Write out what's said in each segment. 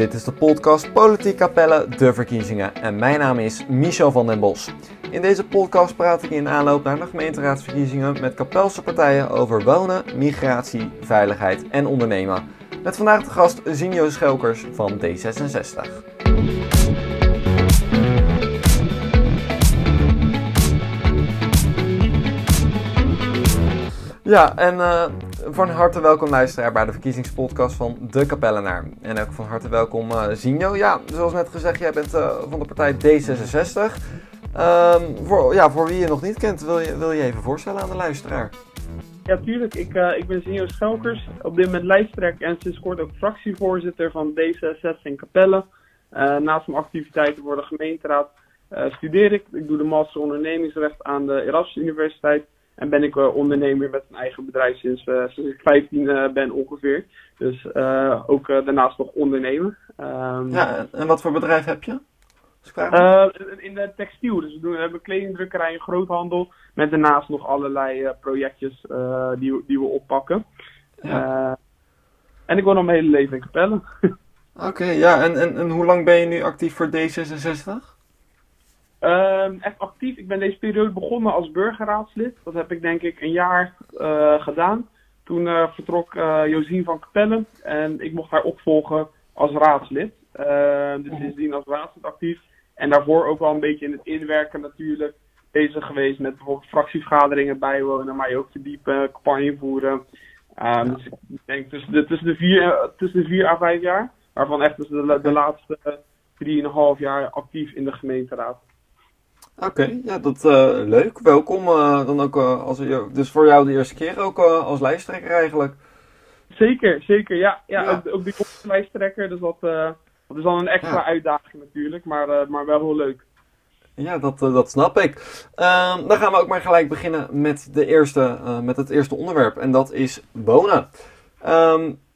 Dit is de podcast Politiek Capelle, de verkiezingen. En mijn naam is Michel van den Bos. In deze podcast praat ik in aanloop naar de gemeenteraadsverkiezingen met Capelse partijen over wonen, migratie, veiligheid en ondernemen. Met vandaag de gast Zinho Schelkers van D66. Ja, en van harte welkom luisteraar bij de verkiezingspodcast van De Capellenaar. En ook van harte welkom Zinho. Ja, zoals net gezegd, jij bent van de partij D66. Voor wie je nog niet kent, wil je even voorstellen aan de luisteraar? Ja, tuurlijk. Ik ben Zinho Schelkers, op dit moment lijsttrek en sinds kort ook fractievoorzitter van D66 in Capelle. Naast mijn activiteiten voor de gemeenteraad studeer ik. Ik doe de master ondernemingsrecht aan de Erasmus Universiteit. En ben ik ondernemer met een eigen bedrijf sinds ik 15 ben ongeveer. Dus ook daarnaast nog ondernemen. En wat voor bedrijf heb je? In de textiel. Dus we hebben kledingdrukkerij en groothandel. Met daarnaast nog allerlei projectjes die we oppakken. Ja. En ik woon al mijn hele leven in Capelle. Oké, ja. En hoe lang ben je nu actief voor D66? Echt actief. Ik ben deze periode begonnen als burgerraadslid. Dat heb ik denk ik een jaar gedaan. Toen vertrok Josien van Capelle en ik mocht haar opvolgen als raadslid. Dus sindsdien als raadslid actief. En daarvoor ook wel een beetje in het inwerken natuurlijk bezig geweest met bijvoorbeeld fractievergaderingen bijwonen, maar je ook verdiepen, campagne voeren. Dus ik denk tussen de vier à 5 jaar, waarvan echt dus de laatste 3,5 jaar actief in de gemeenteraad. Oké, ja, dat leuk. Welkom dan ook. Dus voor jou de eerste keer ook als lijsttrekker eigenlijk. Zeker. Ja. Ook die lijsttrekker. Dus dat is dan een extra uitdaging natuurlijk, maar wel heel leuk. Ja, dat snap ik. Dan gaan we ook maar gelijk beginnen met het eerste onderwerp. En dat is wonen.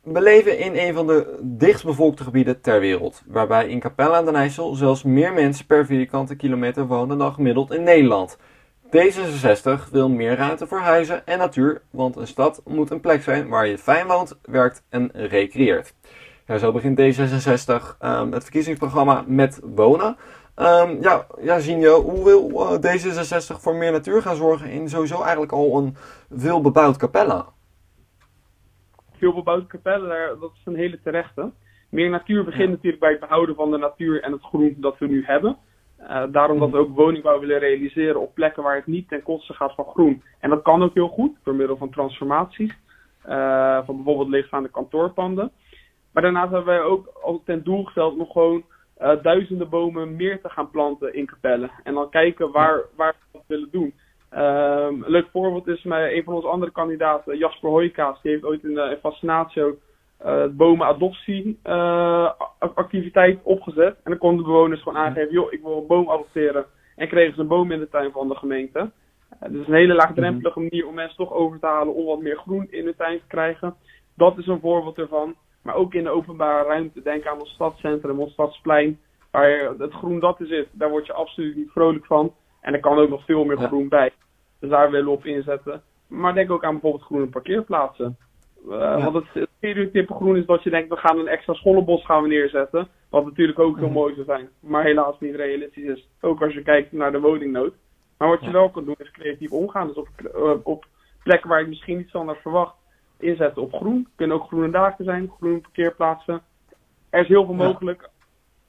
We leven in een van de dichtstbevolkte gebieden ter wereld, waarbij in Capelle aan den IJssel zelfs meer mensen per vierkante kilometer wonen dan gemiddeld in Nederland. D66 wil meer ruimte voor huizen en natuur, want een stad moet een plek zijn waar je fijn woont, werkt en recreëert. Ja, zo begint D66 het verkiezingsprogramma met wonen. Zinho, hoe wil D66 voor meer natuur gaan zorgen in sowieso eigenlijk al een veelbebouwd Capelle? Veelbebouwde Capelle, dat is een hele terechte. Meer natuur begint natuurlijk bij het behouden van de natuur en het groen dat we nu hebben. Daarom dat we ook woningbouw willen realiseren op plekken waar het niet ten koste gaat van groen. En dat kan ook heel goed, door middel van transformaties. Van bijvoorbeeld leegstaande kantoorpanden. Maar daarnaast hebben wij ook ten doel gesteld om gewoon duizenden bomen meer te gaan planten in Capelle. En dan kijken waar we dat willen doen. Een leuk voorbeeld is een van onze andere kandidaten, Jasper Hooikaas. Die heeft ooit in Fascinatio bomenadoptieactiviteit opgezet. En dan konden de bewoners gewoon aangeven, joh, ik wil een boom adopteren. En kregen ze een boom in de tuin van de gemeente. Dus een hele laagdrempelige manier om mensen toch over te halen om wat meer groen in de tuin te krijgen. Dat is een voorbeeld ervan. Maar ook in de openbare ruimte, denk aan ons stadscentrum, ons stadsplein. Waar het groen dat er zit, daar word je absoluut niet vrolijk van. En er kan ook nog veel meer groen bij. Dus daar willen we op inzetten. Maar denk ook aan bijvoorbeeld groene parkeerplaatsen. Want het stereotype groen is dat je denkt, we gaan een extra scholenbos gaan we neerzetten. Wat natuurlijk ook heel mooi zou zijn. Maar helaas niet realistisch is. Ook als je kijkt naar de woningnood. Maar wat je wel kan doen is creatief omgaan. Dus op plekken waar je misschien niet standaard verwacht, inzetten op groen. Het kunnen ook groene daken zijn, groene parkeerplaatsen. Er is heel veel mogelijk.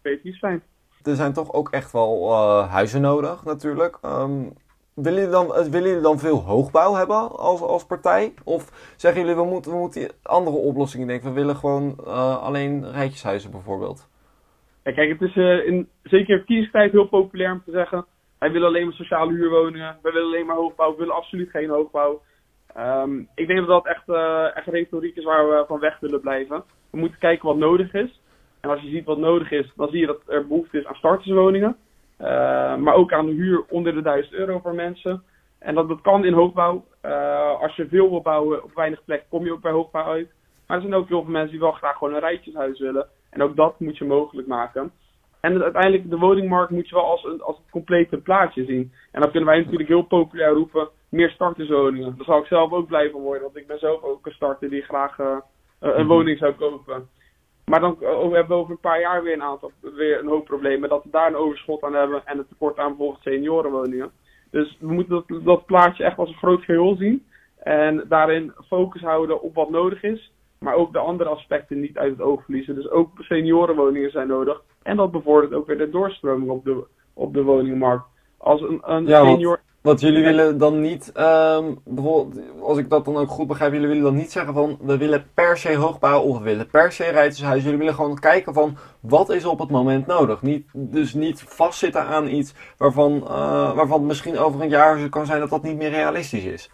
Creatief zijn. Er zijn toch ook echt wel huizen nodig, natuurlijk. Willen jullie dan veel hoogbouw hebben als partij? Of zeggen jullie, we moeten andere oplossingen denken? We willen gewoon alleen rijtjeshuizen bijvoorbeeld. Ja, kijk, het is zeker in verkiezingstijd heel populair om te zeggen, wij willen alleen maar sociale huurwoningen, wij willen alleen maar hoogbouw, we willen absoluut geen hoogbouw. Ik denk dat dat echt retoriek is waar we van weg willen blijven. We moeten kijken wat nodig is. En als je ziet wat nodig is, dan zie je dat er behoefte is aan starterswoningen. Maar ook aan de huur onder de €1.000 voor mensen. En dat kan in hoogbouw. Als je veel wil bouwen op weinig plek, kom je ook bij hoogbouw uit. Maar er zijn ook heel veel mensen die wel graag gewoon een rijtjeshuis willen. En ook dat moet je mogelijk maken. En uiteindelijk de woningmarkt moet je wel als het complete plaatje zien. En dan kunnen wij natuurlijk heel populair roepen, meer starterswoningen. Daar zal ik zelf ook blij van worden, want ik ben zelf ook een starter die graag een woning zou kopen. Maar dan hebben we over een paar jaar weer een hoop problemen. Dat we daar een overschot aan hebben en het tekort aan bijvoorbeeld seniorenwoningen. Dus we moeten dat plaatje echt als een groot geheel zien. En daarin focus houden op wat nodig is. Maar ook de andere aspecten niet uit het oog verliezen. Dus ook seniorenwoningen zijn nodig. En dat bevordert ook weer de doorstroming op de woningmarkt. Als een senior... Want jullie willen dan niet, bijvoorbeeld, als ik dat dan ook goed begrijp, jullie willen dan niet zeggen van we willen per se hoogbouw of we willen per se rijtjeshuis. Jullie willen gewoon kijken van wat is op het moment nodig. Dus niet vastzitten aan iets waarvan misschien over een jaar zo kan zijn dat niet meer realistisch is.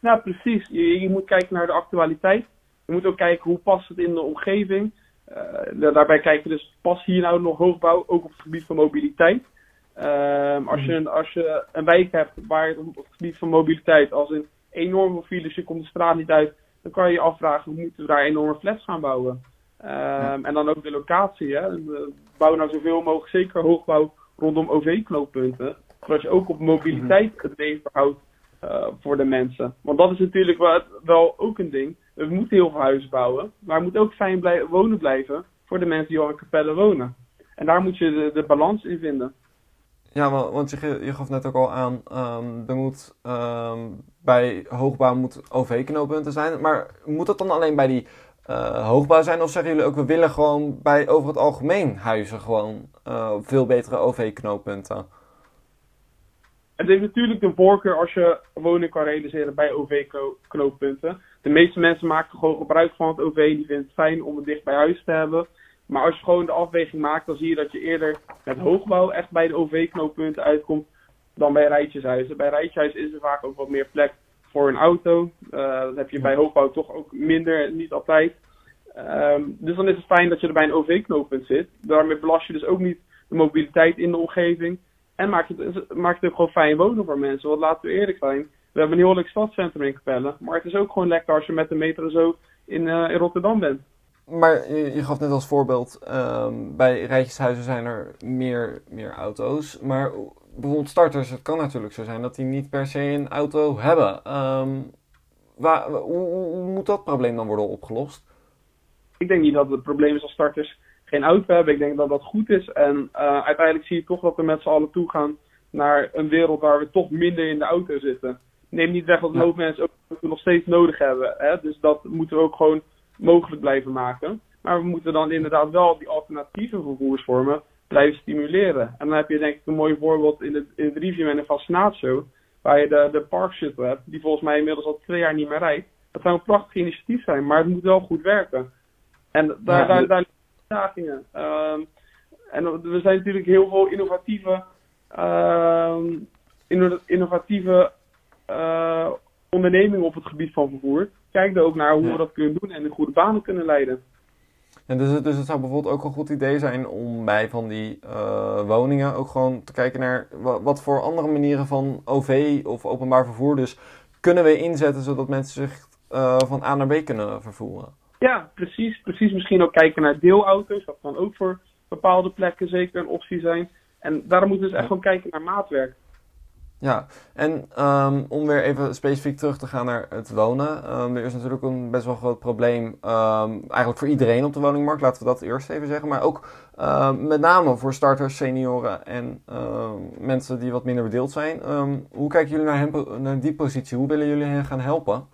Nou precies, je moet kijken naar de actualiteit. Je moet ook kijken hoe past het in de omgeving. Daarbij kijken we dus, past hier nou nog hoogbouw, ook op het gebied van mobiliteit. Als je een wijk hebt waar het op het gebied van mobiliteit als een enorme files, je komt de straat niet uit, dan kan je je afvragen, hoe moeten we daar enorme flats gaan bouwen? En dan ook de locatie. Hè? Bouw nou zoveel mogelijk, zeker hoogbouw rondom OV-knooppunten, zodat je ook op mobiliteit het leven houdt voor de mensen. Want dat is natuurlijk wel ook een ding. We moeten heel veel huizen bouwen, maar het moet ook fijn wonen blijven voor de mensen die al in Capelle wonen. En daar moet je de balans in vinden. Ja, want je gaf net ook al aan, bij hoogbouw moet OV-knooppunten zijn. Maar moet dat dan alleen bij die hoogbouw zijn? Of zeggen jullie ook, we willen gewoon bij over het algemeen huizen gewoon veel betere OV-knooppunten? Het heeft natuurlijk de voorkeur als je woning kan realiseren bij OV-knooppunten. De meeste mensen maken gewoon gebruik van het OV. Die vinden het fijn om het dicht bij huis te hebben. Maar als je gewoon de afweging maakt, dan zie je dat je eerder met hoogbouw echt bij de OV-knooppunten uitkomt dan bij rijtjeshuizen. Bij rijtjeshuizen is er vaak ook wat meer plek voor een auto. Dat heb je bij hoogbouw toch ook minder, niet altijd. Dus dan is het fijn dat je er bij een OV-knooppunt zit. Daarmee belast je dus ook niet de mobiliteit in de omgeving. En maakt het ook gewoon fijn wonen voor mensen. Want laten we eerlijk zijn, we hebben een heel leuk stadscentrum in Capelle. Maar het is ook gewoon lekker als je met de metro zo in Rotterdam bent. Maar je gaf net als voorbeeld, bij rijtjeshuizen zijn er meer auto's. Maar bijvoorbeeld starters, het kan natuurlijk zo zijn dat die niet per se een auto hebben. Hoe moet dat probleem dan worden opgelost? Ik denk niet dat het probleem is als starters geen auto hebben. Ik denk dat dat goed is. En uiteindelijk zie je toch dat we met z'n allen toegaan naar een wereld waar we toch minder in de auto zitten. Neem niet weg dat een hoop mensen ook nog steeds nodig hebben. Hè? Dus dat moeten we ook gewoon mogelijk blijven maken. Maar we moeten dan inderdaad wel die alternatieve vervoersvormen blijven stimuleren. En dan heb je denk ik een mooi voorbeeld in het Rivium en de Fascinatio, waar je de Park Shuttle hebt, die volgens mij inmiddels al 2 jaar niet meer rijdt. Dat zou een prachtig initiatief zijn, maar het moet wel goed werken. En daar liggen uitdagingen. En er zijn natuurlijk heel veel innovatieve ondernemingen op het gebied van vervoer. Kijk er ook naar hoe we dat kunnen doen en in goede banen kunnen leiden. En dus het zou bijvoorbeeld ook een goed idee zijn om bij van die woningen ook gewoon te kijken naar wat voor andere manieren van OV of openbaar vervoer dus kunnen we inzetten zodat mensen zich van A naar B kunnen vervoeren. Ja, precies. Misschien ook kijken naar deelauto's. Dat kan ook voor bepaalde plekken zeker een optie zijn. En daarom moeten we dus echt gewoon kijken naar maatwerk. Ja, en om weer even specifiek terug te gaan naar het wonen. Er is natuurlijk een best wel groot probleem eigenlijk voor iedereen op de woningmarkt. Laten we dat eerst even zeggen. Maar ook met name voor starters, senioren en mensen die wat minder bedeeld zijn. Hoe kijken jullie naar die positie? Hoe willen jullie hen gaan helpen?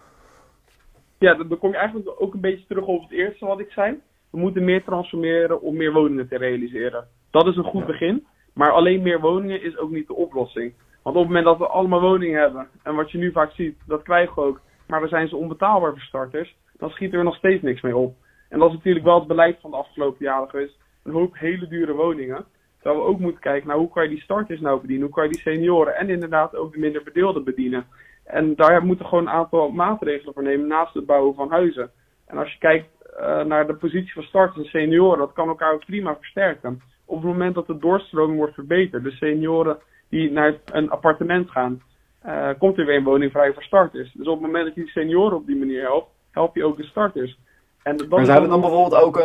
Ja, dan kom je eigenlijk ook een beetje terug op het eerste wat ik zei. We moeten meer transformeren om meer woningen te realiseren. Dat is een goed begin. Maar alleen meer woningen is ook niet de oplossing. Want op het moment dat we allemaal woningen hebben, en wat je nu vaak ziet, dat krijgen we ook, maar dan zijn ze onbetaalbaar voor starters, dan schiet er nog steeds niks mee op. En dat is natuurlijk wel het beleid van de afgelopen jaren geweest. Een hoop hele dure woningen. Terwijl we ook moeten kijken naar hoe kan je die starters nou bedienen, hoe kan je die senioren en inderdaad ook de minder bedeelden bedienen. En daar moeten we gewoon een aantal maatregelen voor nemen naast het bouwen van huizen. En als je kijkt naar de positie van starters en senioren, dat kan elkaar ook prima versterken. Op het moment dat de doorstroming wordt verbeterd, de senioren die naar een appartement gaan, komt er weer een woning vrij voor starters. Dus op het moment dat je die senioren op die manier helpt, help je ook de starters. En maar zou er dan bijvoorbeeld ook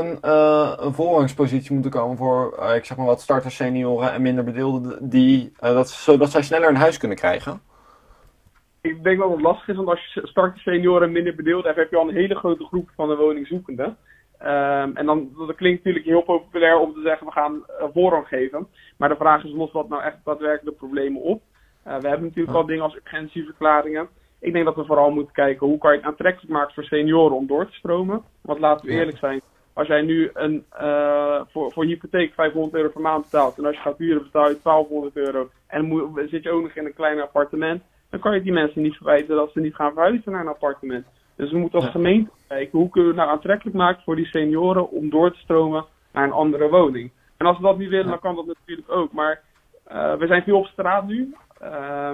een voorrangspositie moeten komen voor, ik zeg maar wat, starters, senioren en minder bedeelden, zodat zij sneller een huis kunnen krijgen? Ik denk wel dat het lastig is, want als je starters, senioren en minder bedeelden hebt, heb je al een hele grote groep van de woningzoekenden. En dan, dat klinkt natuurlijk heel populair om te zeggen, we gaan voorrang geven. Maar de vraag is, lost wat nou echt daadwerkelijk de problemen op? We hebben natuurlijk al dingen als urgentieverklaringen. Ik denk dat we vooral moeten kijken, hoe kan je het aantrekkelijk maken voor senioren om door te stromen? Want laten we eerlijk zijn, als jij nu voor hypotheek €500 per maand betaalt en als je gaat huren betaal je €1200 en zit je ook nog in een klein appartement, dan kan je die mensen niet verwijten dat ze niet gaan verhuizen naar een appartement. Dus we moeten als gemeente kijken, hoe kunnen we het nou aantrekkelijk maken voor die senioren om door te stromen naar een andere woning? En als we dat niet willen, dan kan dat natuurlijk ook. Maar we zijn veel op straat nu.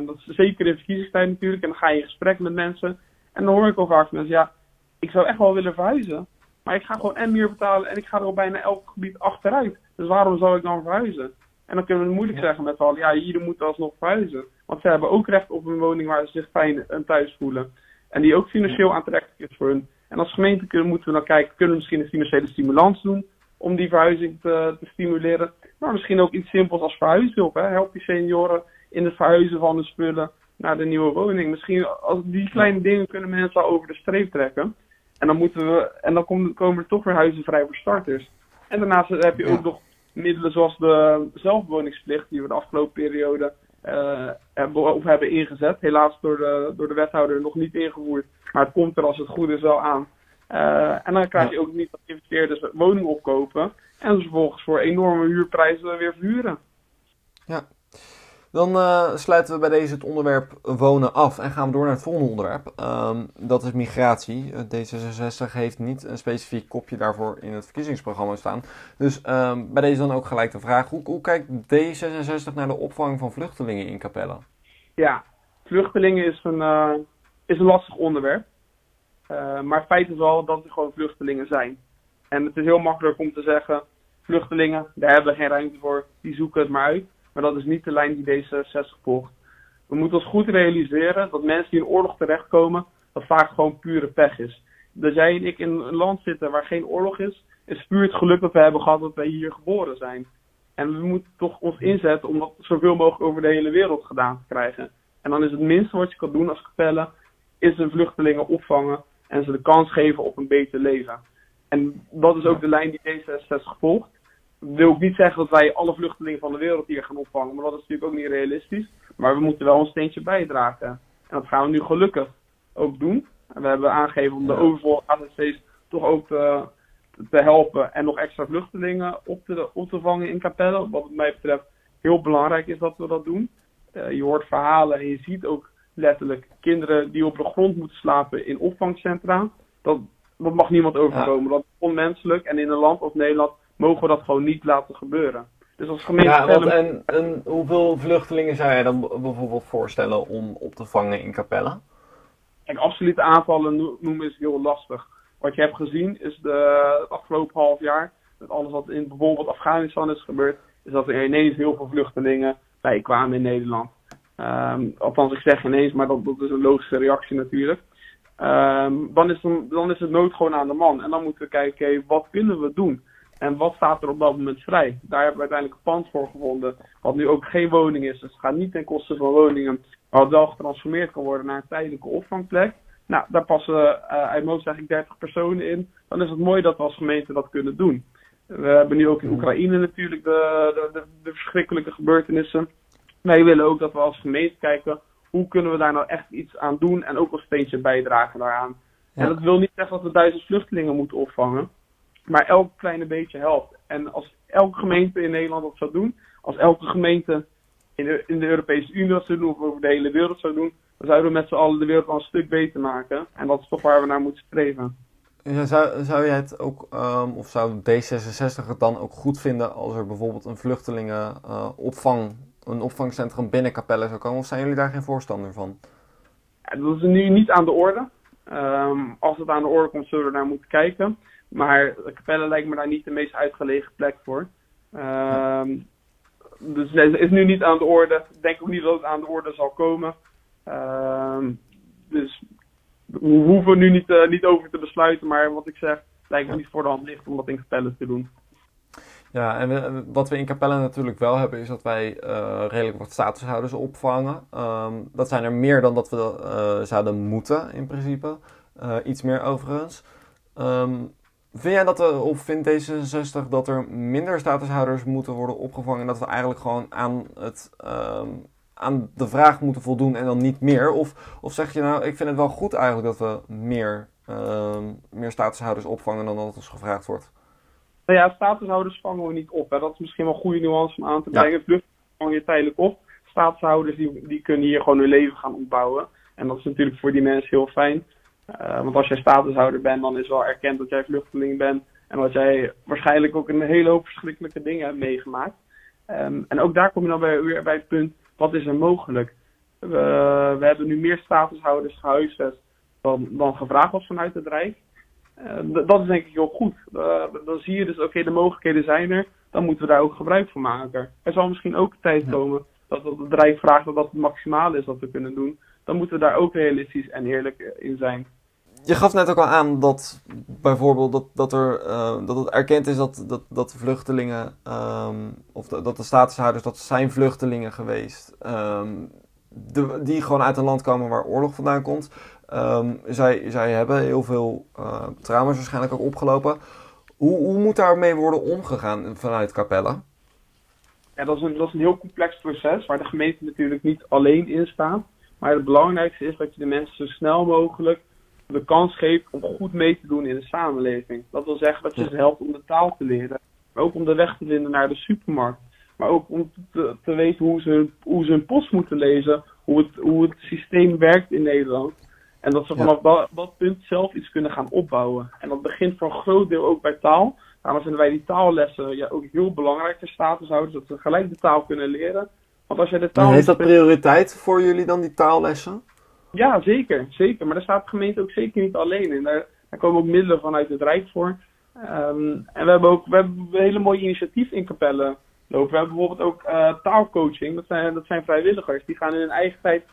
Dat is zeker in verkiezingstijd natuurlijk. En dan ga je in gesprek met mensen. En dan hoor ik ook vaak mensen, ja, ik zou echt wel willen verhuizen. Maar ik ga gewoon en meer betalen en ik ga er al bijna elk gebied achteruit. Dus waarom zou ik dan verhuizen? En dan kunnen we het moeilijk zeggen met al, ja, jullie moeten alsnog verhuizen. Want ze hebben ook recht op een woning waar ze zich fijn en thuis voelen. En die ook financieel aantrekkelijk is voor hun. En als gemeente moeten we dan kijken, kunnen we misschien een financiële stimulans doen om die verhuizing te stimuleren. Maar misschien ook iets simpels als verhuishulp. Hè? Help die senioren in het verhuizen van hun spullen naar de nieuwe woning. Misschien als die kleine dingen kunnen mensen al over de streep trekken. En dan komen er toch weer huizen vrij voor starters. En daarnaast heb je ook nog middelen zoals de zelfwoningsplicht die we de afgelopen periode hebben ingezet. Helaas door de wethouder nog niet ingevoerd. Maar het komt er als het goed is wel aan. En dan krijg je ook niet dat investeerders woningen opkopen. En dus vervolgens voor enorme huurprijzen weer verhuren. Ja. Dan sluiten we bij deze het onderwerp wonen af en gaan we door naar het volgende onderwerp. Dat is migratie. D66 heeft niet een specifiek kopje daarvoor in het verkiezingsprogramma staan. Dus bij deze dan ook gelijk de vraag. Hoe kijkt D66 naar de opvang van vluchtelingen in Capelle? Ja, vluchtelingen is een lastig onderwerp. Maar het feit is wel dat er gewoon vluchtelingen zijn. En het is heel makkelijk om te zeggen, vluchtelingen, daar hebben we geen ruimte voor, die zoeken het maar uit. Maar dat is niet de lijn die D66 volgt. We moeten ons goed realiseren dat mensen die in oorlog terechtkomen, dat vaak gewoon pure pech is. Dat jij en ik in een land zitten waar geen oorlog is, is puur het geluk dat we hebben gehad dat wij hier geboren zijn. En we moeten toch ons inzetten om dat zoveel mogelijk over de hele wereld gedaan te krijgen. En dan is het minste wat je kan doen als Capelle, is de vluchtelingen opvangen en ze de kans geven op een beter leven. En dat is ook de lijn die D66 volgt. Ik wil ook niet zeggen dat wij alle vluchtelingen van de wereld hier gaan opvangen, maar dat is natuurlijk ook niet realistisch. Maar we moeten wel een steentje bijdragen. En dat gaan we nu gelukkig ook doen. En we hebben aangegeven om de overvolle AZC's toch ook te helpen en nog extra vluchtelingen op te vangen in Capelle. Wat mij betreft heel belangrijk is dat we dat doen. Je hoort verhalen en je ziet ook letterlijk kinderen die op de grond moeten slapen in opvangcentra. Dat mag niemand overkomen. Dat is onmenselijk en in een land als Nederland mogen we dat gewoon niet laten gebeuren. Dus als gemeente... Ja, en hoeveel vluchtelingen zou jij dan bijvoorbeeld voorstellen om op te vangen in Capelle? Kijk, absolute aantallen noemen is heel lastig. Wat je hebt gezien is het afgelopen half jaar, met alles wat in bijvoorbeeld Afghanistan is gebeurd, is dat er ineens heel veel vluchtelingen bijkwamen in Nederland. Althans, ik zeg ineens, maar dat is een logische reactie natuurlijk. Dan is het nood gewoon aan de man. En dan moeten we kijken, okay, wat kunnen we doen? En wat staat er op dat moment vrij? Daar hebben we uiteindelijk een pand voor gevonden, wat nu ook geen woning is. Dus het gaat niet ten koste van woningen, maar wat wel getransformeerd kan worden naar een tijdelijke opvangplek. Nou, daar passen uit mijn hoofd eigenlijk 30 personen in. Dan is het mooi dat we als gemeente dat kunnen doen. We hebben nu ook in Oekraïne natuurlijk de verschrikkelijke gebeurtenissen. Wij willen ook dat we als gemeente kijken, hoe kunnen we daar nou echt iets aan doen en ook een steentje bijdragen daaraan. Ja. En dat wil niet zeggen dat we 1000 vluchtelingen moeten opvangen. Maar elk kleine beetje helpt. En als elke gemeente in Nederland dat zou doen, als elke gemeente in de Europese Unie dat zou doen, of over de hele wereld zou doen, dan zouden we met z'n allen de wereld al een stuk beter maken. En dat is toch waar we naar moeten streven. Ja, zou jij het ook, of zou D66 het dan ook goed vinden als er bijvoorbeeld een vluchtelingenopvangcentrum binnen Capelle zou komen? Of zijn jullie daar geen voorstander van? Ja, dat is nu niet aan de orde. Als het aan de orde komt, zullen we daar moeten kijken. Maar Capelle lijkt me daar niet de meest uitgelegen plek voor. Dus het is nu niet aan de orde. Ik denk ook niet dat het aan de orde zal komen. Dus we hoeven nu niet over te besluiten. Maar wat ik zeg, lijkt me niet voor de hand licht om dat in Capelle te doen. Ja, en wat we in Capelle natuurlijk wel hebben, is dat wij redelijk wat statushouders opvangen. Dat zijn er meer dan dat we zouden moeten, in principe. Iets meer overigens. Vind jij dat er, of vindt D66 dat er minder statushouders moeten worden opgevangen en dat we eigenlijk gewoon aan de vraag moeten voldoen en dan niet meer? Of zeg je nou, ik vind het wel goed eigenlijk dat we meer statushouders opvangen dan dat ons gevraagd wordt? Nou ja, statushouders vangen we niet op. Hè. Dat is misschien wel een goede nuance om aan te brengen. Vluchtelingen vang je tijdelijk op. Statushouders die kunnen hier gewoon hun leven gaan opbouwen. En dat is natuurlijk voor die mensen heel fijn. Want als jij statushouder bent, dan is wel erkend dat jij vluchteling bent. En dat jij waarschijnlijk ook een hele hoop verschrikkelijke dingen hebt meegemaakt. En ook daar kom je dan weer bij het punt, wat is er mogelijk? We hebben nu meer statushouders gehuisvest dan gevraagd was vanuit het Rijk. Dat is denk ik heel goed. Dan zie je dus, oké, de mogelijkheden zijn er. Dan moeten we daar ook gebruik van maken. Er zal misschien ook tijd komen dat het Rijk vraagt dat het maximale is wat we kunnen doen. Dan moeten we daar ook realistisch en eerlijk in zijn. Je gaf net ook al aan dat bijvoorbeeld dat het erkend is dat de vluchtelingen of dat de statushouders, dat zijn vluchtelingen geweest. Die gewoon uit een land komen waar oorlog vandaan komt. Zij hebben heel veel trauma's waarschijnlijk ook opgelopen. Hoe moet daarmee worden omgegaan vanuit Capelle? Ja, dat is een heel complex proces waar de gemeente natuurlijk niet alleen in staat. Maar het belangrijkste is dat je de mensen zo snel mogelijk de kans geeft om goed mee te doen in de samenleving. Dat wil zeggen dat je ze helpt om de taal te leren. Maar ook om de weg te vinden naar de supermarkt. Maar ook om te weten hoe ze hun post moeten lezen. Hoe het systeem werkt in Nederland. En dat ze vanaf dat punt zelf iets kunnen gaan opbouwen. En dat begint voor een groot deel ook bij taal. Daarom vinden wij die taallessen ook heel belangrijk voor statushouders. Dat ze gelijk de taal kunnen leren. Want als je de taal... Heeft dat prioriteit voor jullie dan, die taallessen? Ja, zeker. Maar daar staat de gemeente ook zeker niet alleen in. Daar komen ook middelen vanuit het Rijk voor. En we hebben een hele mooie initiatief in Capelle lopen. We hebben bijvoorbeeld ook taalcoaching. Dat zijn vrijwilligers. Die gaan in hun eigen tijd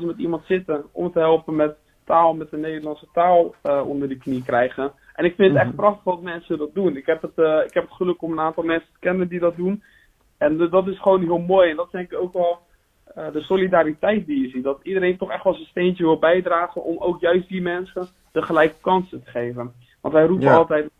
met iemand zitten om te helpen met taal, met de Nederlandse taal onder de knie krijgen. En ik vind het echt prachtig dat mensen dat doen. Ik heb het geluk om een aantal mensen te kennen die dat doen. En dat is gewoon heel mooi. En dat is denk ik ook wel de solidariteit die je ziet. Dat iedereen toch echt wel zijn steentje wil bijdragen om ook juist die mensen de gelijke kansen te geven. Want wij roepen altijd,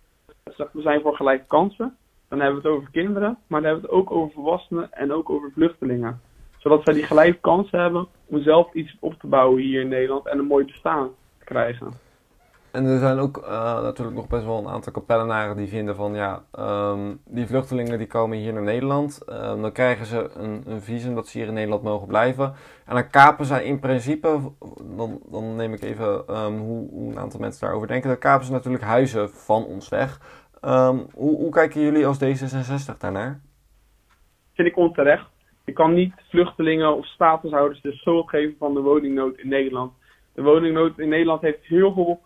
we zijn voor gelijke kansen. Dan hebben we het over kinderen, maar dan hebben we het ook over volwassenen en ook over vluchtelingen. Zodat zij die gelijke kansen hebben om zelf iets op te bouwen hier in Nederland en een mooi bestaan te krijgen. En er zijn ook natuurlijk nog best wel een aantal Capellenaren die vinden van die vluchtelingen die komen hier naar Nederland. Dan krijgen ze een visum dat ze hier in Nederland mogen blijven. En dan kapen zij in principe, dan neem ik even hoe een aantal mensen daarover denken. Dan kapen ze natuurlijk huizen van ons weg. Hoe kijken jullie als D66 daarnaar? Vind ik onterecht. Je kan niet vluchtelingen of statushouders de schuld geven van de woningnood in Nederland. De woningnood in Nederland heeft heel veel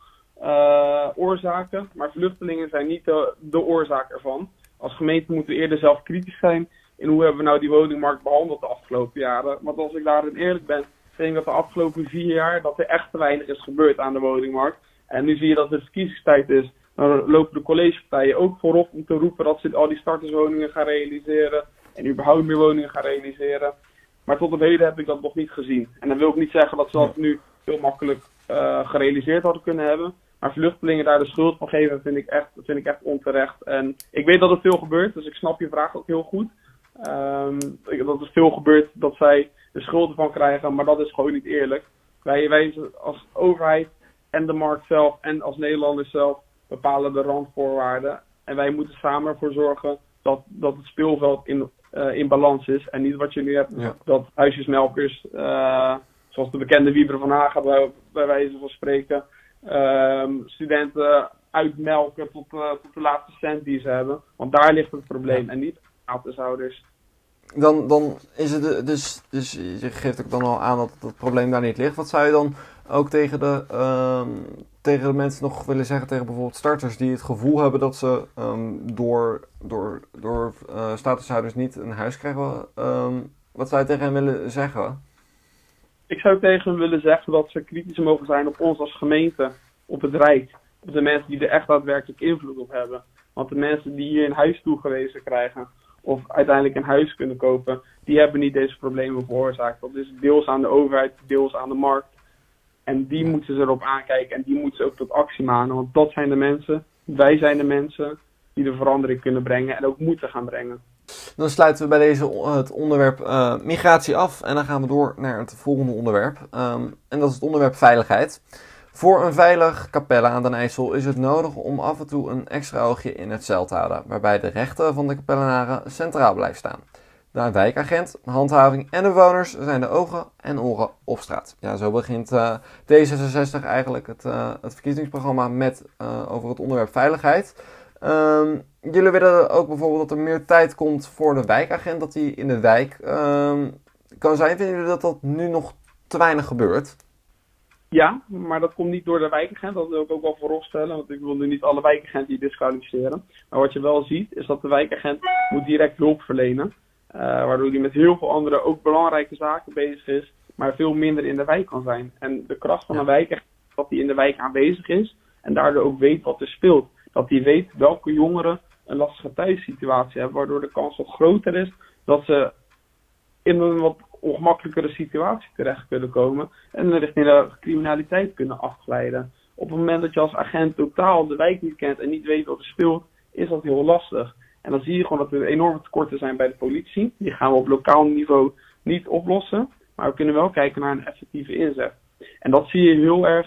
oorzaken, maar vluchtelingen zijn niet de oorzaak ervan. Als gemeente moeten we eerder zelf kritisch zijn in hoe hebben we nou die woningmarkt behandeld de afgelopen jaren. Want als ik daarin eerlijk ben, denk ik dat de afgelopen 4 jaar dat er echt te weinig is gebeurd aan de woningmarkt. En nu zie je dat het verkiezingstijd is. Dan lopen de collegepartijen ook voorop om te roepen dat ze al die starterswoningen gaan realiseren en überhaupt meer woningen gaan realiseren. Maar tot op heden heb ik dat nog niet gezien. En dan wil ik niet zeggen dat ze dat nu heel makkelijk gerealiseerd hadden kunnen hebben. Maar vluchtelingen daar de schuld van geven vind ik echt onterecht. En ik weet dat er veel gebeurt, dus ik snap je vraag ook heel goed. Dat er veel gebeurt dat zij de schuld ervan krijgen, maar dat is gewoon niet eerlijk. Wij als overheid en de markt zelf en als Nederlanders zelf bepalen de randvoorwaarden. En wij moeten samen ervoor zorgen dat het speelveld in balans is. En niet wat je nu hebt, dat huisjesmelkers, zoals de bekende Wiebren van Haga bij wijze van spreken, studenten uitmelken tot de laatste cent die ze hebben. Want daar ligt het probleem en niet statushouders. Dan is het dus je geeft ook dan al aan dat het probleem daar niet ligt. Wat zou je dan ook tegen de mensen nog willen zeggen, tegen bijvoorbeeld starters die het gevoel hebben dat ze door statushouders niet een huis krijgen? Wat zou je tegen hen willen zeggen? Ik zou tegen hen willen zeggen dat ze kritisch mogen zijn op ons als gemeente, op het Rijk, op de mensen die er echt daadwerkelijk invloed op hebben. Want de mensen die hier een huis toegewezen krijgen of uiteindelijk een huis kunnen kopen, die hebben niet deze problemen veroorzaakt. Dat is deels aan de overheid, deels aan de markt. En die moeten ze erop aankijken en die moeten ze ook tot actie manen. Want dat zijn de mensen Wij zijn de mensen die de verandering kunnen brengen en ook moeten gaan brengen. Dan sluiten we bij deze het onderwerp migratie af en dan gaan we door naar het volgende onderwerp. En dat is het onderwerp veiligheid. Voor een veilig Capelle aan den IJssel is het nodig om af en toe een extra oogje in het zeil te houden, waarbij de rechten van de Capellenaren centraal blijven staan. De wijkagent, handhaving en de bewoners zijn de ogen en oren op straat. Ja, zo begint D66 eigenlijk het verkiezingsprogramma over het onderwerp veiligheid. Jullie willen ook bijvoorbeeld dat er meer tijd komt voor de wijkagent, dat die in de wijk kan zijn. Vinden jullie dat dat nu nog te weinig gebeurt? Ja, maar dat komt niet door de wijkagent, dat wil ik ook wel vooropstellen, want ik wil nu niet alle wijkagenten die disqualificeren. Maar wat je wel ziet, is dat de wijkagent moet direct hulp verlenen. Waardoor hij met heel veel andere ook belangrijke zaken bezig is, maar veel minder in de wijk kan zijn. En de kracht van een wijkagent is dat hij in de wijk aanwezig is en daardoor ook weet wat er speelt. Dat hij weet welke jongeren een lastige thuissituatie hebben, waardoor de kans wat groter is dat ze in een wat ongemakkelijkere situatie terecht kunnen komen en richting de criminaliteit kunnen afglijden. Op het moment dat je als agent totaal de wijk niet kent en niet weet wat er speelt, is dat heel lastig. En dan zie je gewoon dat er enorme tekorten zijn bij de politie. Die gaan we op lokaal niveau niet oplossen. Maar we kunnen wel kijken naar een effectieve inzet. En dat zie je heel erg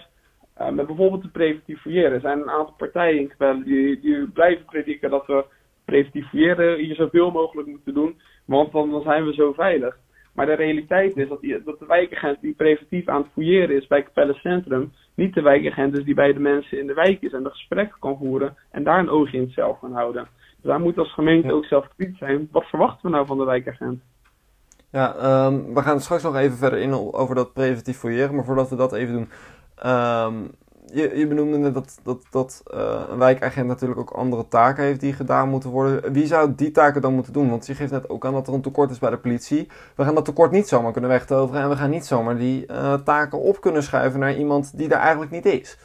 met bijvoorbeeld het preventief fouilleren. Er zijn een aantal partijen in Capelle die blijven prediken dat we preventief fouilleren hier zoveel mogelijk moeten doen. Want dan zijn we zo veilig. Maar de realiteit is dat de wijkagent die preventief aan het fouilleren is bij Capelle Centrum, niet de wijkagent is die bij de mensen in de wijk is en de gesprekken kan voeren en daar een oogje in het zeil gaan houden. Dus daar moet als gemeente ook zelf kritisch zijn. Wat verwachten we nou van de wijkagent? Ja, we gaan straks nog even verder in over dat preventief fouilleren. Maar voordat we dat even doen. Je benoemde net dat een wijkagent natuurlijk ook andere taken heeft die gedaan moeten worden. Wie zou die taken dan moeten doen? Want je geeft net ook aan dat er een tekort is bij de politie. We gaan dat tekort niet zomaar kunnen wegtoveren. En we gaan niet zomaar die taken op kunnen schuiven naar iemand die daar eigenlijk niet is.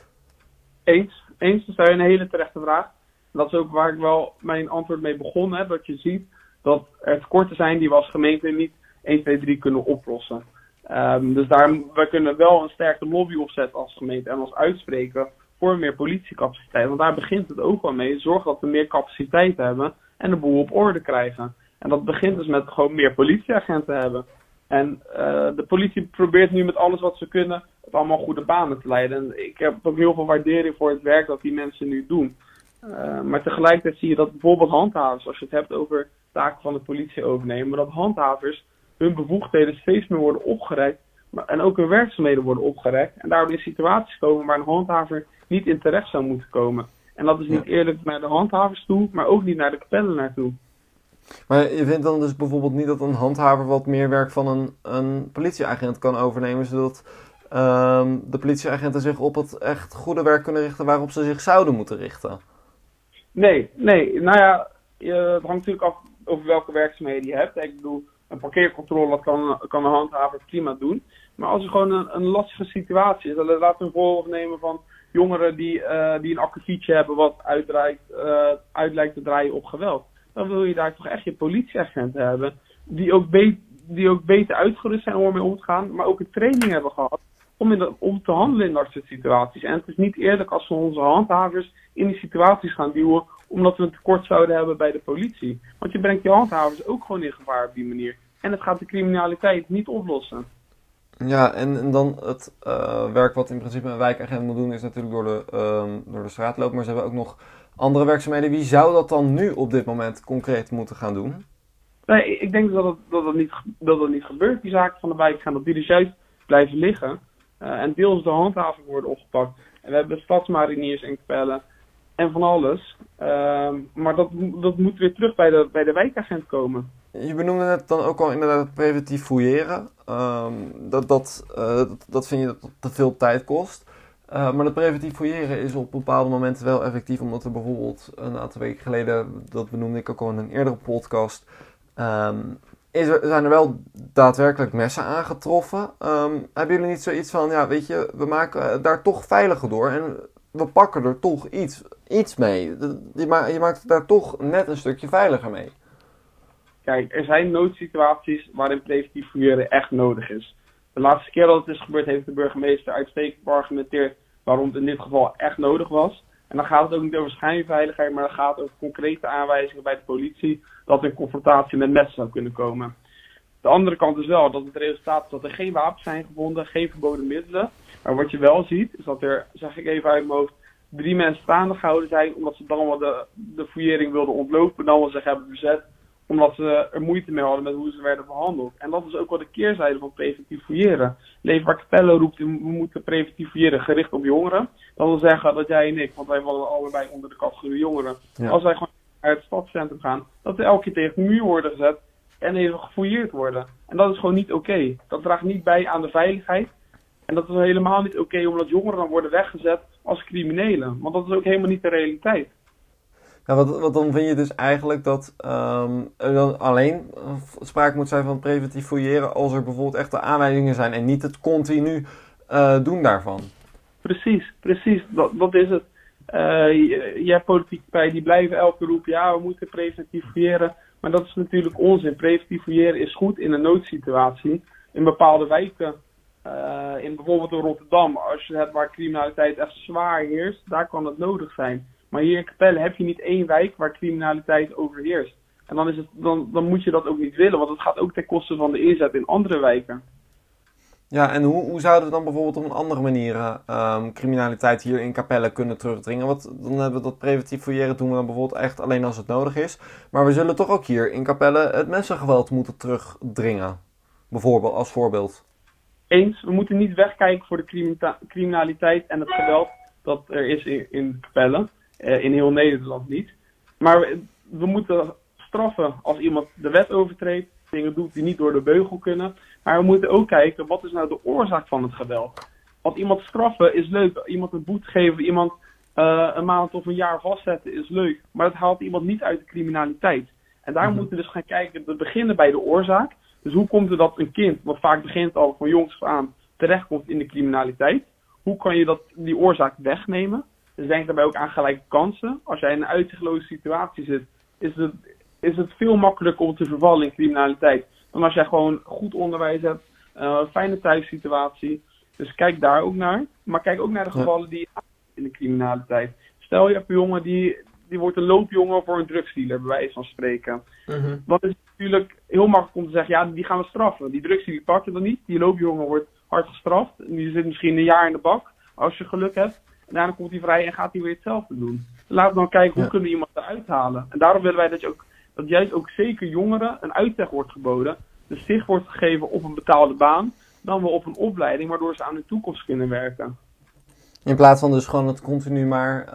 Eens, dat is een hele terechte vraag. Dat is ook waar ik wel mijn antwoord mee begon heb. Dat je ziet dat er tekorten zijn die we als gemeente niet 1, 2, 3 kunnen oplossen. Dus we kunnen wel een sterke lobby opzetten als gemeente en als uitspreker voor meer politiecapaciteit. Want daar begint het ook wel mee. Zorg dat we meer capaciteit hebben en de boel op orde krijgen. En dat begint dus met gewoon meer politieagenten hebben. En de politie probeert nu met alles wat ze kunnen het allemaal goede banen te leiden. En ik heb ook heel veel waardering voor het werk dat die mensen nu doen. Maar tegelijkertijd zie je dat bijvoorbeeld handhavers, als je het hebt over taken van de politie overnemen, dat handhavers hun bevoegdheden steeds meer worden opgerekt en ook hun werkzaamheden worden opgerekt en daardoor in situaties komen waar een handhaver niet in terecht zou moeten komen. En dat is niet eerlijk naar de handhavers toe, maar ook niet naar de Capellenaar toe. Maar je vindt dan dus bijvoorbeeld niet dat een handhaver wat meer werk van een politieagent kan overnemen, zodat de politieagenten zich op het echt goede werk kunnen richten waarop ze zich zouden moeten richten? Nee. Nou ja, het hangt natuurlijk af over welke werkzaamheden je hebt. Ik bedoel, een parkeercontrole dat kan een handhaver prima doen. Maar als er gewoon een lastige situatie is, dan laten we een voorbeeld nemen van jongeren die een akkefietje hebben wat uit lijkt te draaien op geweld. Dan wil je daar toch echt je politieagenten hebben die ook beter uitgerust zijn om ermee om te gaan, maar ook een training hebben gehad om te handelen in dat soort situaties. En het is niet eerlijk als we onze handhavers in die situaties gaan duwen, omdat we een tekort zouden hebben bij de politie. Want je brengt je handhavers ook gewoon in gevaar op die manier. En het gaat de criminaliteit niet oplossen. Ja, en dan het werk wat in principe een wijkagent moet doen is natuurlijk door de straatloop. Maar ze hebben ook nog andere werkzaamheden. Wie zou dat dan nu op dit moment concreet moeten gaan doen? Nee, ik denk dat niet gebeurt. Die zaken van de wijk gaan op die dus juist blijven liggen. En deels de handhaven worden opgepakt. En we hebben stadsmariniers in Capelle en van alles. Maar dat moet weer terug bij de wijkagent komen. Je benoemde het dan ook al inderdaad preventief fouilleren. Dat vind je dat te veel tijd kost. Maar dat preventief fouilleren is op bepaalde momenten wel effectief. Omdat er bijvoorbeeld een aantal weken geleden, dat benoemde ik ook al in een eerdere podcast, zijn er wel daadwerkelijk messen aangetroffen. Hebben jullie niet zoiets van, ja weet je, we maken daar toch veiliger door en we pakken er toch iets mee. Je maakt daar toch net een stukje veiliger mee. Kijk, er zijn noodsituaties waarin preventief fouilleren echt nodig is. De laatste keer dat het is gebeurd heeft de burgemeester uitstekend argumenteerd waarom het in dit geval echt nodig was. En dan gaat het ook niet over schijnveiligheid, maar dan gaat het over concrete aanwijzingen bij de politie dat er een confrontatie met messen zou kunnen komen. De andere kant is wel dat het resultaat is dat er geen wapens zijn gevonden, geen verboden middelen. Maar wat je wel ziet, is dat er, zeg ik even uit mijn hoofd, 3 mensen staande gehouden zijn omdat ze dan wel de fouillering wilden ontlopen, dan wel zich hebben bezet, omdat ze er moeite mee hadden met hoe ze werden behandeld. En dat is ook wel de keerzijde van preventief fouilleren. Leefbaar Capelle roept, we moeten preventief fouilleren gericht op jongeren. Dat wil zeggen dat jij en ik, want wij vallen allebei onder de categorie jongeren. Ja. Als wij gewoon naar het stadscentrum gaan, dat we elke keer tegen de muur worden gezet en even gefouilleerd worden. En dat is gewoon niet oké. Dat draagt niet bij aan de veiligheid. En dat is helemaal niet oké omdat jongeren dan worden weggezet als criminelen. Want dat is ook helemaal niet de realiteit. Nou, wat dan vind je dus eigenlijk dat er dan alleen sprake moet zijn van preventief fouilleren als er bijvoorbeeld echte aanwijzingen zijn en niet het continu doen daarvan. Precies. Dat is het. Je hebt politieke partijen die blijven elke roep, ja, we moeten preventief fouilleren. Maar dat is natuurlijk onzin. Preventief fouilleren is goed in een noodsituatie. In bepaalde wijken, in bijvoorbeeld in Rotterdam, als je hebt waar criminaliteit echt zwaar heerst, daar kan het nodig zijn. Maar hier in Capelle heb je niet 1 wijk waar criminaliteit overheerst. En dan, dan moet je dat ook niet willen, want het gaat ook ten koste van de inzet in andere wijken. Ja, en hoe zouden we dan bijvoorbeeld op een andere manier criminaliteit hier in Capelle kunnen terugdringen? Want dan hebben we dat preventief fouilleren, doen we dan bijvoorbeeld echt alleen als het nodig is. Maar we zullen toch ook hier in Capelle het mensengeweld moeten terugdringen. Bijvoorbeeld, als voorbeeld. Eens, we moeten niet wegkijken voor de criminaliteit en het geweld dat er is in Capelle. In heel Nederland niet. Maar we moeten straffen als iemand de wet overtreedt. Dingen doet die niet door de beugel kunnen. Maar we moeten ook kijken, wat is nou de oorzaak van het geweld? Want iemand straffen is leuk. Iemand een boete geven, iemand een maand of een jaar vastzetten is leuk. Maar dat haalt iemand niet uit de criminaliteit. En daar moeten we dus gaan kijken. We beginnen bij de oorzaak. Dus hoe komt het dat een kind, wat vaak begint al van jongs af aan, terechtkomt in de criminaliteit? Hoe kan je die oorzaak wegnemen? Dus denk daarbij ook aan gelijke kansen. Als jij in een uitzichtloze situatie zit, is het veel makkelijker om te vervallen in criminaliteit. Dan als jij gewoon goed onderwijs hebt, fijne thuissituatie. Dus kijk daar ook naar. Maar kijk ook naar de gevallen die in de criminaliteit. Stel je hebt een jongen die wordt een loopjongen voor een drugsdealer, bij wijze van spreken. Dan is het natuurlijk heel makkelijk om te zeggen, ja, die gaan we straffen. Die drugsdealer pak je dan niet. Die loopjongen wordt hard gestraft. Die zit misschien een jaar in de bak, als je geluk hebt. En daarna komt hij vrij en gaat hij weer hetzelfde doen. Laten we dan kijken, hoe kunnen we iemand eruit halen? En daarom willen wij dat juist ook zeker jongeren een uitweg wordt geboden. Dus zicht wordt gegeven op een betaalde baan, dan wel op een opleiding, waardoor ze aan hun toekomst kunnen werken. In plaats van dus gewoon het continu maar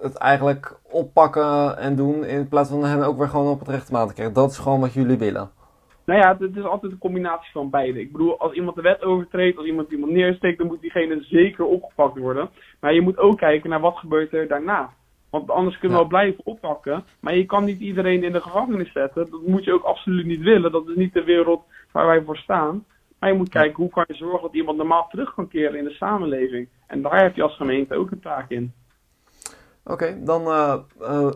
het eigenlijk oppakken en doen, in plaats van hen ook weer gewoon op het rechte maat te krijgen. Dat is gewoon wat jullie willen. Nou ja, het is altijd een combinatie van beide. Ik bedoel, als iemand de wet overtreedt, als iemand neersteekt, dan moet diegene zeker opgepakt worden. Maar je moet ook kijken naar wat gebeurt er daarna. Want anders kunnen we wel blijven oppakken. Maar je kan niet iedereen in de gevangenis zetten. Dat moet je ook absoluut niet willen. Dat is niet de wereld waar wij voor staan. Maar je moet kijken, hoe kan je zorgen dat iemand normaal terug kan keren in de samenleving. En daar heb je als gemeente ook een taak in. Oké, dan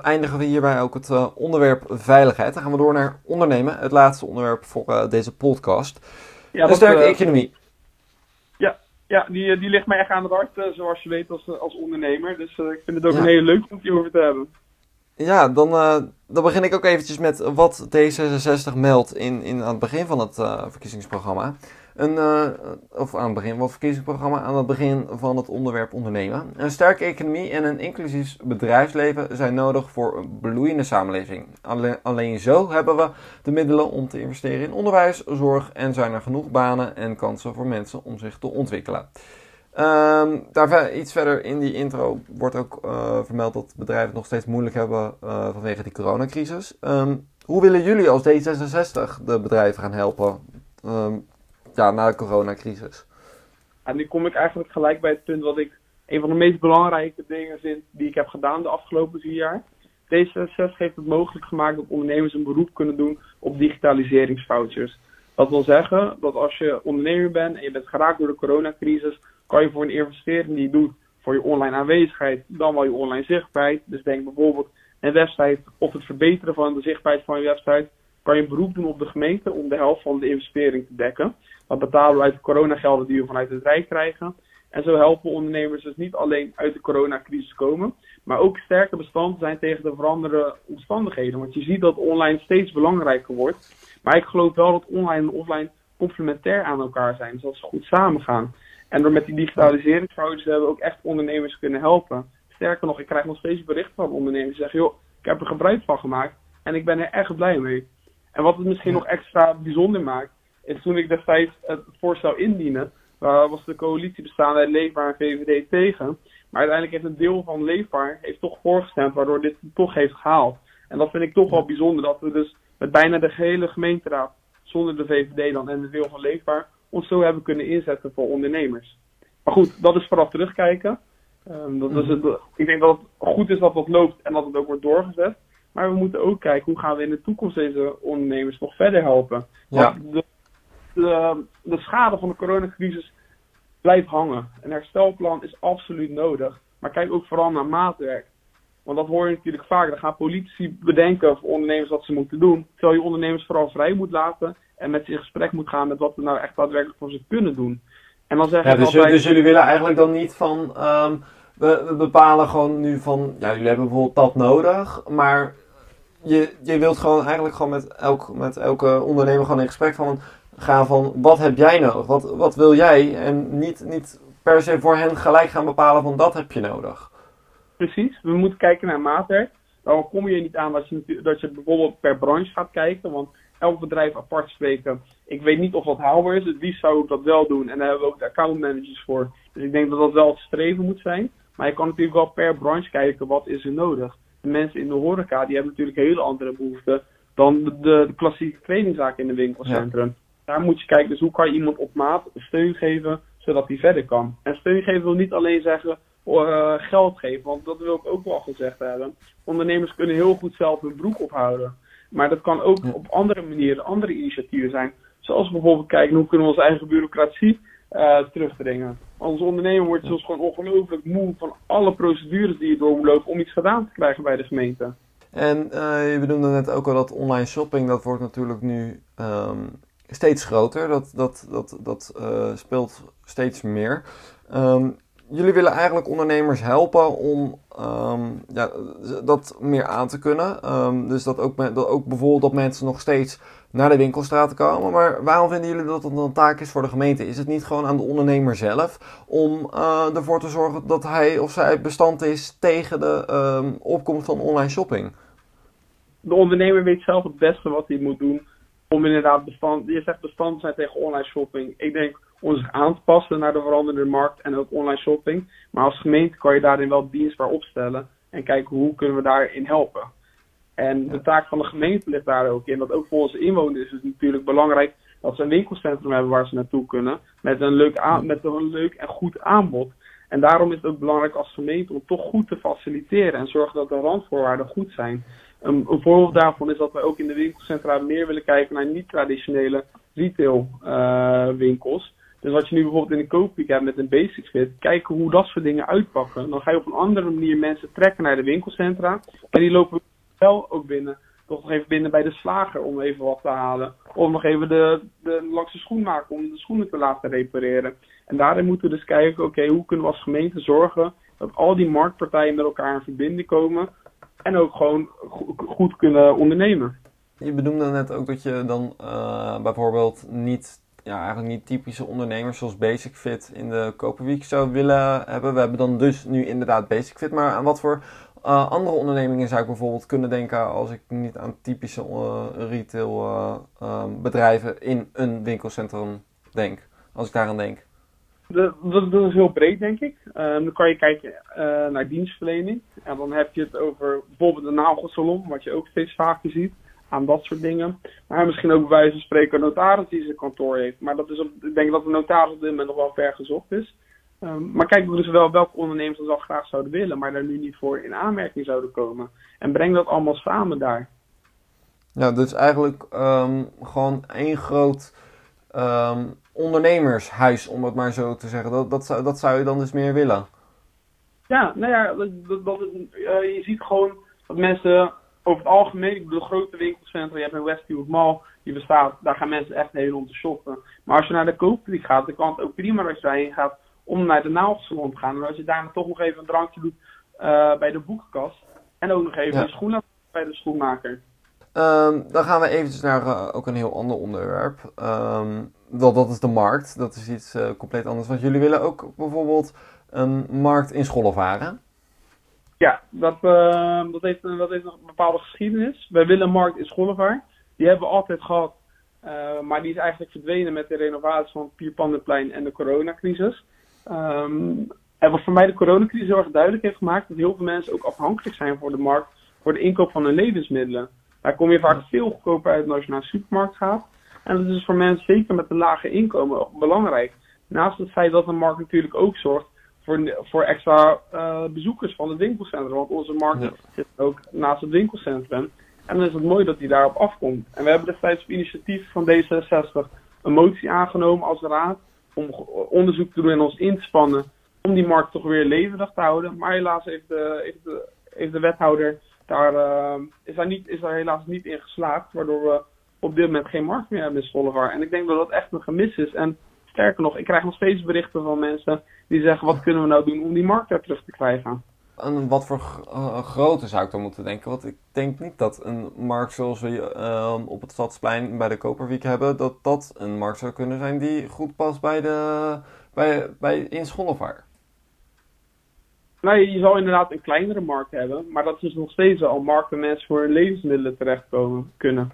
eindigen we hierbij ook het onderwerp veiligheid. Dan gaan we door naar ondernemen, het laatste onderwerp voor deze podcast. Ja, een sterke economie. Ja, die ligt mij echt aan het hart, zoals je weet als ondernemer. Dus ik vind het ook een hele leuk om het over te hebben. Ja, dan begin ik ook eventjes met wat D66 meldt aan het begin van het verkiezingsprogramma. Aan het begin van het onderwerp ondernemen. Een sterke economie en een inclusief bedrijfsleven zijn nodig voor een bloeiende samenleving. Alleen zo hebben we de middelen om te investeren in onderwijs, zorg en zijn er genoeg banen en kansen voor mensen om zich te ontwikkelen. Daar iets verder in die intro wordt ook vermeld dat bedrijven het nog steeds moeilijk hebben vanwege die coronacrisis. Hoe willen jullie als D66 de bedrijven gaan helpen? Na de coronacrisis. En nu kom ik eigenlijk gelijk bij het punt wat ik een van de meest belangrijke dingen vind die ik heb gedaan de afgelopen 4 jaar. D66 heeft het mogelijk gemaakt dat ondernemers een beroep kunnen doen op digitaliseringsvouchers. Dat wil zeggen dat als je ondernemer bent en je bent geraakt door de coronacrisis, kan je voor een investering die je doet voor je online aanwezigheid, dan wel je online zichtbaarheid. Dus denk bijvoorbeeld een website of het verbeteren van de zichtbaarheid van je website, kan je een beroep doen op de gemeente om de helft van de investering te dekken. Dat betalen we uit de coronagelden die we vanuit het Rijk krijgen. En zo helpen ondernemers dus niet alleen uit de coronacrisis komen, maar ook sterker bestand zijn tegen de veranderende omstandigheden. Want je ziet dat online steeds belangrijker wordt. Maar ik geloof wel dat online en offline complementair aan elkaar zijn. Dus dat ze goed samengaan. En door met die digitaliseringsfouten hebben we ook echt ondernemers kunnen helpen. Sterker nog, ik krijg nog steeds berichten van ondernemers die zeggen, joh, ik heb er gebruik van gemaakt en ik ben er echt blij mee. En wat het misschien nog extra bijzonder maakt, is toen ik destijds het voorstel indiende, was de coalitie bestaande uit Leefbaar en VVD tegen. Maar uiteindelijk heeft een deel van Leefbaar toch voorgestemd, waardoor dit toch heeft gehaald. En dat vind ik toch wel bijzonder, dat we dus met bijna de gehele gemeenteraad, zonder de VVD dan en de deel van Leefbaar, ons zo hebben kunnen inzetten voor ondernemers. Maar goed, dat is vooraf terugkijken. Ik denk dat het goed is dat dat loopt en dat het ook wordt doorgezet. Maar we moeten ook kijken, hoe gaan we in de toekomst deze ondernemers nog verder helpen? Ja. De schade van de coronacrisis blijft hangen. Een herstelplan is absoluut nodig. Maar kijk ook vooral naar maatwerk. Want dat hoor je natuurlijk vaak. Dan gaan politici bedenken voor ondernemers wat ze moeten doen. Terwijl je ondernemers vooral vrij moet laten. En met ze in gesprek moet gaan met wat we nou echt daadwerkelijk voor ze kunnen doen. En dan zeggen dus jullie willen eigenlijk dan niet van... We bepalen gewoon nu van... Ja, jullie hebben bijvoorbeeld dat nodig. Maar je wilt gewoon eigenlijk gewoon met elke ondernemer gewoon in gesprek van... Gaan van, wat heb jij nodig? Wat wil jij? En niet per se voor hen gelijk gaan bepalen van, dat heb je nodig. Precies, we moeten kijken naar maatwerk. Dan kom je niet aan dat je bijvoorbeeld per branche gaat kijken. Want elk bedrijf apart spreken, ik weet niet of dat haalbaar is. Het liefst zou ik dat wel doen. En daar hebben we ook de accountmanagers voor. Dus ik denk dat dat wel het streven moet zijn. Maar je kan natuurlijk wel per branche kijken, wat is er nodig? De mensen in de horeca, die hebben natuurlijk hele andere behoeften dan de klassieke kledingzaak in de winkelcentrum. Ja. Daar moet je kijken, dus hoe kan je iemand op maat steun geven, zodat hij verder kan. En steun geven wil niet alleen zeggen geld geven, want dat wil ik ook wel gezegd hebben. Ondernemers kunnen heel goed zelf hun broek ophouden. Maar dat kan ook op andere manieren, andere initiatieven zijn. Zoals bijvoorbeeld kijken, hoe kunnen we onze eigen bureaucratie terugdringen. Als ondernemer wordt soms gewoon ongelooflijk moe van alle procedures die je door moet lopen om iets gedaan te krijgen bij de gemeente. En je bedoelde net ook al dat online shopping, dat wordt natuurlijk nu... steeds groter, dat speelt steeds meer. Jullie willen eigenlijk ondernemers helpen om dat meer aan te kunnen. Dus dat ook bijvoorbeeld dat mensen nog steeds naar de winkelstraten komen. Maar waarom vinden jullie dat het een taak is voor de gemeente? Is het niet gewoon aan de ondernemer zelf om ervoor te zorgen dat hij of zij bestand is tegen de opkomst van online shopping? De ondernemer weet zelf het beste wat hij moet doen. Om inderdaad bestand zijn tegen online shopping. Ik denk om zich aan te passen naar de veranderende markt en ook online shopping. Maar als gemeente kan je daarin wel dienstbaar opstellen en kijken hoe kunnen we daarin helpen. En de taak van de gemeente ligt daar ook in. Dat ook voor onze inwoners is het natuurlijk belangrijk dat ze een winkelcentrum hebben waar ze naartoe kunnen. Met een leuk en goed aanbod. En daarom is het ook belangrijk als gemeente om toch goed te faciliteren en zorgen dat de randvoorwaarden goed zijn. Een voorbeeld daarvan is dat wij ook in de winkelcentra meer willen kijken naar niet-traditionele retailwinkels. Dus wat je nu bijvoorbeeld in de Koperwiek hebt met een basic fit, kijken hoe dat soort dingen uitpakken. Dan ga je op een andere manier mensen trekken naar de winkelcentra. En die lopen wel ook binnen. Toch nog even binnen bij de slager om even wat te halen. Of nog even langs de schoenmaker om de schoenen te laten repareren. En daarin moeten we dus kijken, oké, hoe kunnen we als gemeente zorgen dat al die marktpartijen met elkaar in verbinding komen... En ook gewoon goed kunnen ondernemen. Je benoemde net ook dat je dan bijvoorbeeld niet typische ondernemers zoals Basic Fit in de Koperwiek zou willen hebben. We hebben dan dus nu inderdaad Basic Fit. Maar aan wat voor andere ondernemingen zou ik bijvoorbeeld kunnen denken als ik niet aan typische retailbedrijven in een winkelcentrum denk? Als ik daaraan denk. Dat is heel breed, denk ik. Dan kan je kijken naar dienstverlening. En dan heb je het over bijvoorbeeld een nagelsalon, wat je ook steeds vaker ziet. Aan dat soort dingen. Maar misschien ook bij wijze van spreken een notaris die zijn kantoor heeft. Maar dat is ik denk dat een notaris op dit moment nog wel ver gezocht is. Maar kijk dus wel welke ondernemers dat wel graag zouden willen, maar daar nu niet voor in aanmerking zouden komen. En breng dat allemaal samen daar. Ja, dus eigenlijk gewoon één groot... ondernemershuis, om het maar zo te zeggen. Dat zou je dan dus meer willen? Ja, nou ja, je ziet gewoon dat mensen over het algemeen, ik bedoel grote winkelcentra, je hebt een Westfield Mall, die bestaat, daar gaan mensen echt heel om te shoppen. Maar als je naar de Koperwiek gaat, dan kan het ook prima als je daarheen gaat om naar de Naaldsalon te gaan. En als je daarna toch nog even een drankje doet bij de boekenkast. En ook nog even de schoenen bij de schoenmaker. Dan gaan we eventjes naar ook een heel ander onderwerp. Dat is de markt. Dat is iets compleet anders. Want jullie willen ook bijvoorbeeld een markt in Schollevaar, hè? Ja, dat heeft een bepaalde geschiedenis. Wij willen een markt in Schollevaar. Die hebben we altijd gehad. Maar die is eigenlijk verdwenen met de renovatie van Pierpandenplein en de coronacrisis. En wat voor mij de coronacrisis heel erg duidelijk heeft gemaakt, dat heel veel mensen ook afhankelijk zijn voor de markt, voor de inkoop van hun levensmiddelen. Daar kom je vaak veel goedkoper uit als je naar de supermarkt gaat. En dat is dus voor mensen, zeker met een lage inkomen, ook belangrijk. Naast het feit dat de markt natuurlijk ook zorgt voor extra bezoekers van het winkelcentrum. Want onze markt zit ook naast het winkelcentrum. En dan is het mooi dat die daarop afkomt. En we hebben destijds op initiatief van D66 een motie aangenomen als raad om onderzoek te doen en ons in te spannen om die markt toch weer levendig te houden. Maar helaas heeft de wethouder is daar helaas niet in geslaagd, waardoor we op dit moment geen markt meer hebben in Schollevaar. En ik denk dat dat echt een gemis is. En sterker nog, ik krijg nog steeds berichten van mensen die zeggen, wat kunnen we nou doen om die markt daar terug te krijgen? En wat voor grootte zou ik dan moeten denken? Want ik denk niet dat een markt zoals we op het Stadsplein bij de Koperwiek hebben, dat dat een markt zou kunnen zijn die goed past in Schollevaar. Nou, je zal inderdaad een kleinere markt hebben, maar dat is dus nog steeds al markt waar mensen voor hun levensmiddelen terechtkomen kunnen.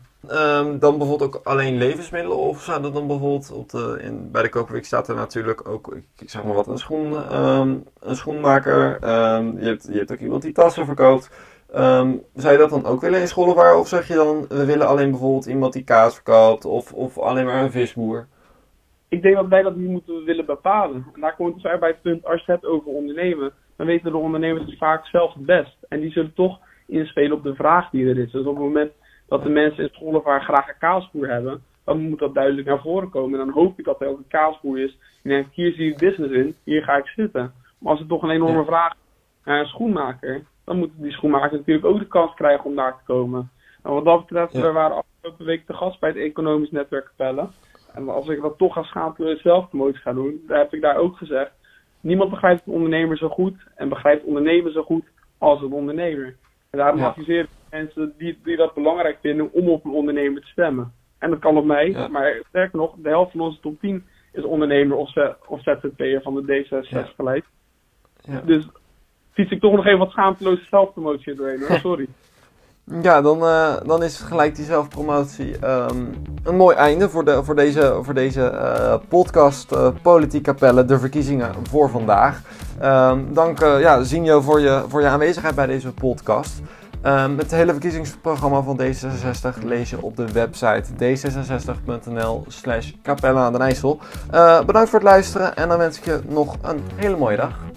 Dan bijvoorbeeld ook alleen levensmiddelen, of zou dat dan bijvoorbeeld bij de Koperwiek staat er natuurlijk ook, ik zeg maar wat, een schoenmaker, je hebt ook iemand die tassen verkoopt. Zou je dat dan ook willen in Schollevaar, of zeg je dan, we willen alleen bijvoorbeeld iemand die kaas verkoopt, of alleen maar een visboer? Ik denk dat wij dat nu moeten willen bepalen. En daar komt dus bij het punt, als je het hebt over ondernemen, dan weten de ondernemers het vaak zelf het best. En die zullen toch inspelen op de vraag die er is. Dus op het moment dat de mensen in Schollevaar graag een kaasboer hebben, dan moet dat duidelijk naar voren komen. En dan hoop ik dat er ook een kaasboer is die denkt, hier zie ik business in, hier ga ik zitten. Maar als het toch een enorme vraag is naar een schoenmaker, dan moet die schoenmaker natuurlijk ook de kans krijgen om daar te komen. En wat dat betreft, we waren afgelopen week te gast bij het Economisch Netwerk Capelle. En als ik dat toch ga schaamte zelf promotie ga doen, dan heb ik daar ook gezegd, niemand begrijpt een ondernemer zo goed en begrijpt ondernemen zo goed als een ondernemer. En daarom adviseer ik mensen die dat belangrijk vinden om op een ondernemer te stemmen. En dat kan op mij, maar sterker nog, de helft van onze top 10 is ondernemer of ZZP'er van de D66 gelijk. Ja. Dus fiets ik toch nog even wat schaamteloze zelfpromotie doorheen, hoor. Sorry. Ja, dan is gelijk die zelfpromotie een mooi einde voor deze podcast Politiek Capelle, de verkiezingen voor vandaag. Dank Zinho voor je aanwezigheid bij deze podcast. Het hele verkiezingsprogramma van D66 lees je op de website d66.nl/Capelle aan den IJssel. Bedankt voor het luisteren en dan wens ik je nog een hele mooie dag.